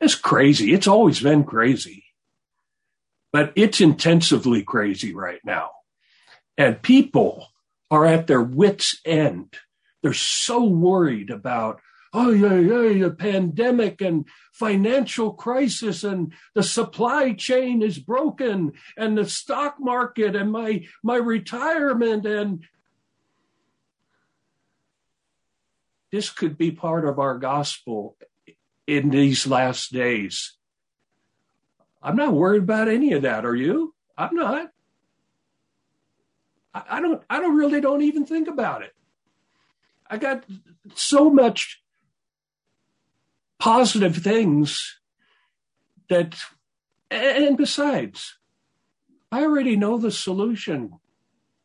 It's crazy. It's always been crazy, but it's intensively crazy right now. And people are at their wits' end. They're so worried about, the pandemic and financial crisis and the supply chain is broken and the stock market and my retirement. And this could be part of our gospel in these last days. I'm not worried about any of that. Are you? I'm not. I don't even think about it. I got so much positive things that, and besides, I already know the solution.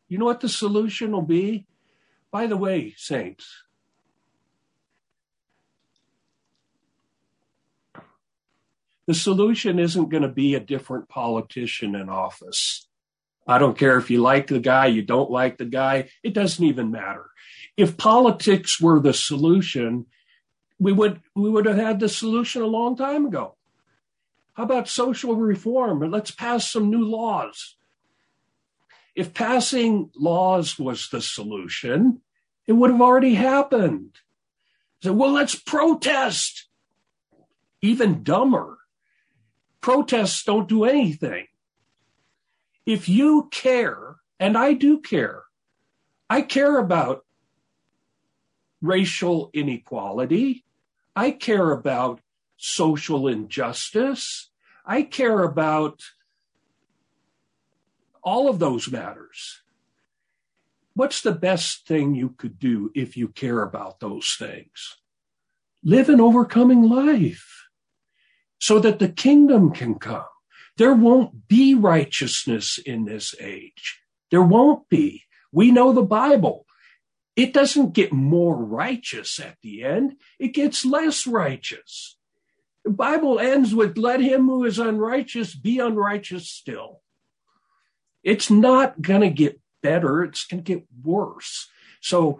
You know what the solution will be? By the way, saints, the solution isn't going to be a different politician in office. I don't care if you like the guy, you don't like the guy. It doesn't even matter. If politics were the solution, we would have had the solution a long time ago. How about social reform? And let's pass some new laws. If passing laws was the solution, it would have already happened. So, well, let's protest. Even dumber. Protests don't do anything. If you care, and I do care, I care about racial inequality. I care about social injustice. I care about all of those matters. What's the best thing you could do if you care about those things? Live an overcoming life so that the kingdom can come. There won't be righteousness in this age. There won't be. We know the Bible. It doesn't get more righteous at the end. It gets less righteous. The Bible ends with, let him who is unrighteous be unrighteous still. It's not going to get better. It's going to get worse. So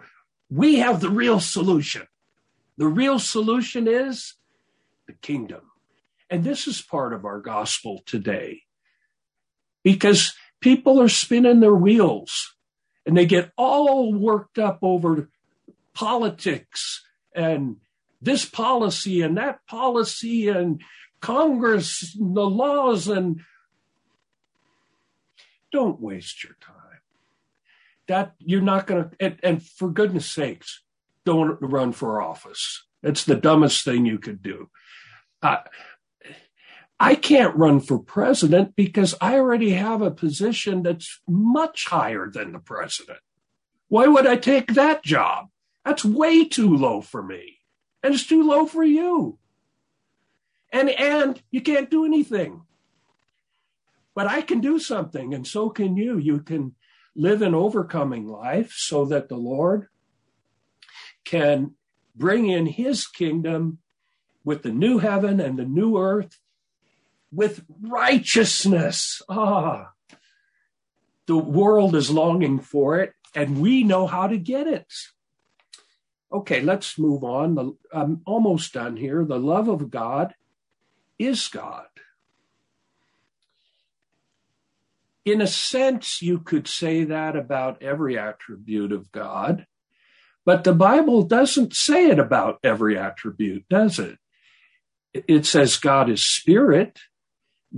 we have the real solution. The real solution is the kingdom. And this is part of our gospel today, because people are spinning their wheels and they get all worked up over politics and this policy and that policy and Congress, the laws, and don't waste your time. That you're not going to, and for goodness sakes, don't run for office. It's the dumbest thing you could do. I can't run for president because I already have a position that's much higher than the president. Why would I take that job? That's way too low for me. And it's too low for you. And you can't do anything. But I can do something, and so can you. You can live an overcoming life so that the Lord can bring in his kingdom with the new heaven and the new earth, with righteousness. Ah, the world is longing for it, and we know how to get it. Okay, let's move on. I'm almost done here. The love of God is God. In a sense, you could say that about every attribute of God, but the Bible doesn't say it about every attribute, does it? It says God is spirit,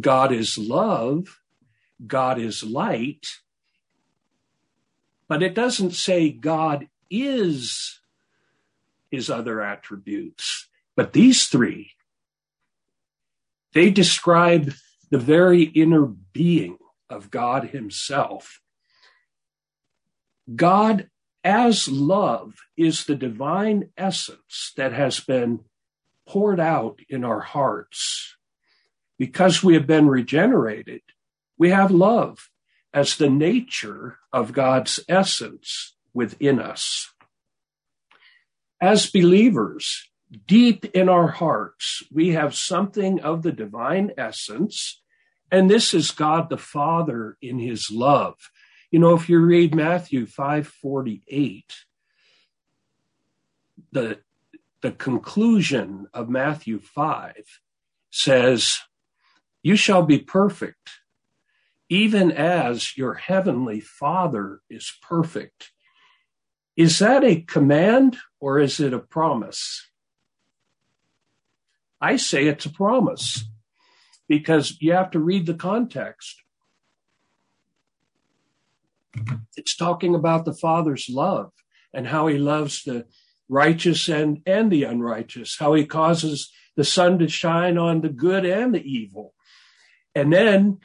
God is love, God is light, but it doesn't say God is his other attributes. But these three, they describe the very inner being of God himself. God as love is the divine essence that has been poured out in our hearts. Because we have been regenerated, we have love as the nature of God's essence within us. As believers, deep in our hearts, we have something of the divine essence, and this is God the Father in his love. You know, if you read Matthew 5:48, the conclusion of Matthew 5 says, "You shall be perfect, even as your heavenly Father is perfect." Is that a command or is it a promise? I say it's a promise because you have to read the context. It's talking about the Father's love and how he loves the righteous and the unrighteous, how he causes the sun to shine on the good and the evil. And then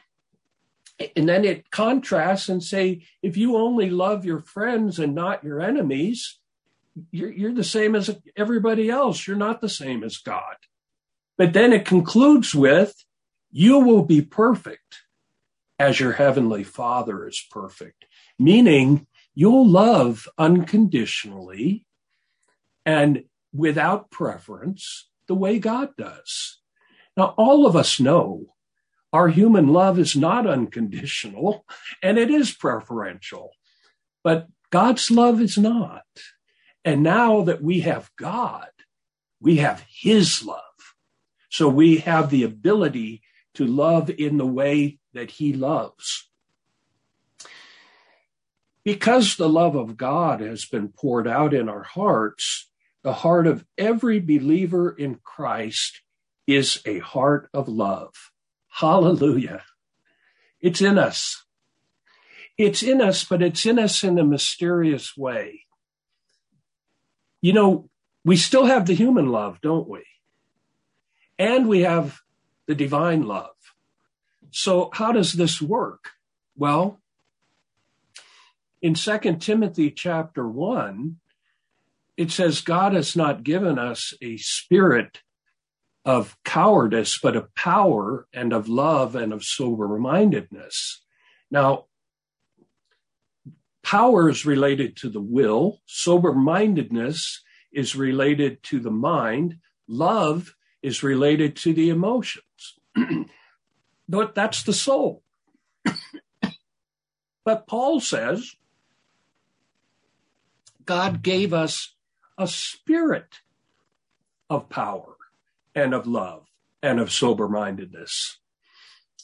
it contrasts and say, if you only love your friends and not your enemies, you're the same as everybody else. You're not the same as God. But then it concludes with, you will be perfect as your heavenly Father is perfect. Meaning you'll love unconditionally and without preference the way God does. Now, all of us know our human love is not unconditional, and it is preferential. But God's love is not. And now that we have God, we have his love. So we have the ability to love in the way that he loves. Because the love of God has been poured out in our hearts, the heart of every believer in Christ is a heart of love. Hallelujah. It's in us. It's in us, but it's in us in a mysterious way. You know, we still have the human love, don't we? And we have the divine love. So how does this work? Well, in 2 Timothy chapter 1, it says, God has not given us a spirit of cowardice, but of power and of love and of sober-mindedness. Now, power is related to the will. Sober-mindedness is related to the mind. Love is related to the emotions. But that's the soul. But Paul says, God gave us a spirit of power and of love, and of sober-mindedness.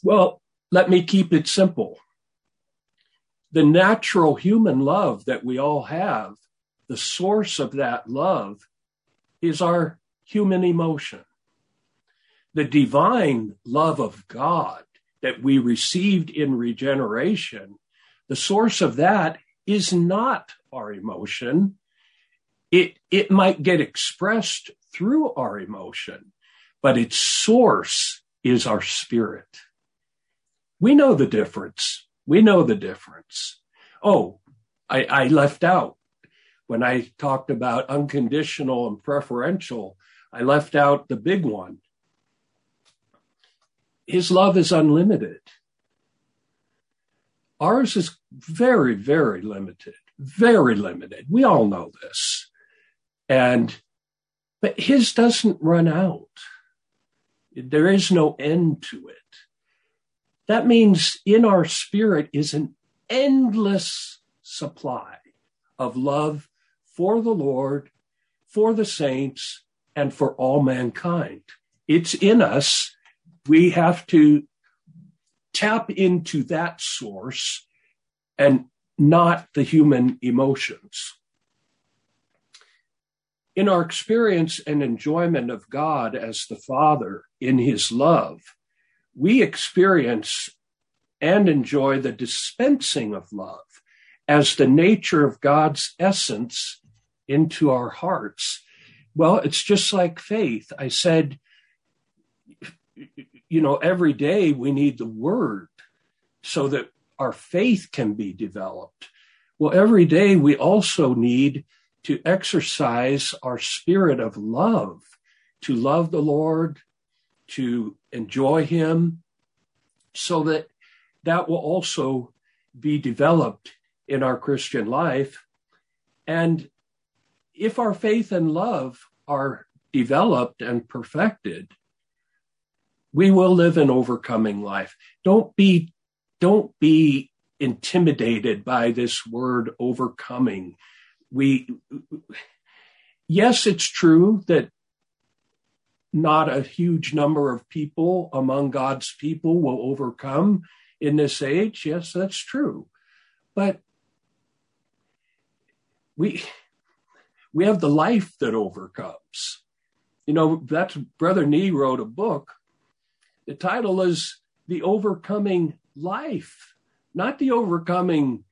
Well, let me keep it simple. The natural human love that we all have, the source of that love is our human emotion. The divine love of God that we received in regeneration, the source of that is not our emotion. It might get expressed through our emotion, but its source is our spirit. We know the difference. Oh, I left out when I talked about unconditional and preferential. I left out the big one. His love is unlimited. Ours is very, very limited, We all know this. But his doesn't run out. There is no end to it. That means in our spirit is an endless supply of love for the Lord, for the saints, and for all mankind. It's in us. We have to tap into that source and not the human emotions. In our experience and enjoyment of God as the Father in his love, we experience and enjoy the dispensing of love as the nature of God's essence into our hearts. Well, it's just like faith. I said, every day we need the word so that our faith can be developed. Well, every day we also need to exercise our spirit of love, to love the Lord, to enjoy him, so that that will also be developed in our Christian life. And if our faith and love are developed and perfected, we will live an overcoming life. Don't be intimidated by this word overcoming. Yes, it's true that not a huge number of people among God's people will overcome in this age. Yes, that's true. But we have the life that overcomes. That's Brother Nee wrote a book. The title is The Overcoming Life, not The Overcoming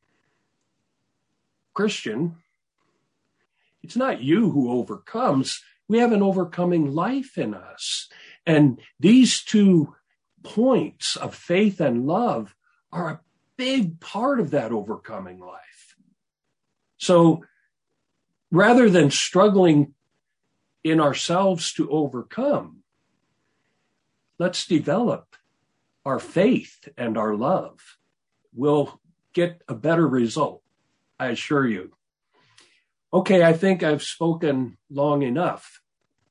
Christian. It's not you who overcomes. We have an overcoming life in us. And these 2 points of faith and love are a big part of that overcoming life. So rather than struggling in ourselves to overcome, let's develop our faith and our love. We'll get a better result, I assure you. Okay, I think I've spoken long enough.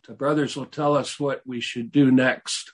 The brothers will tell us what we should do next.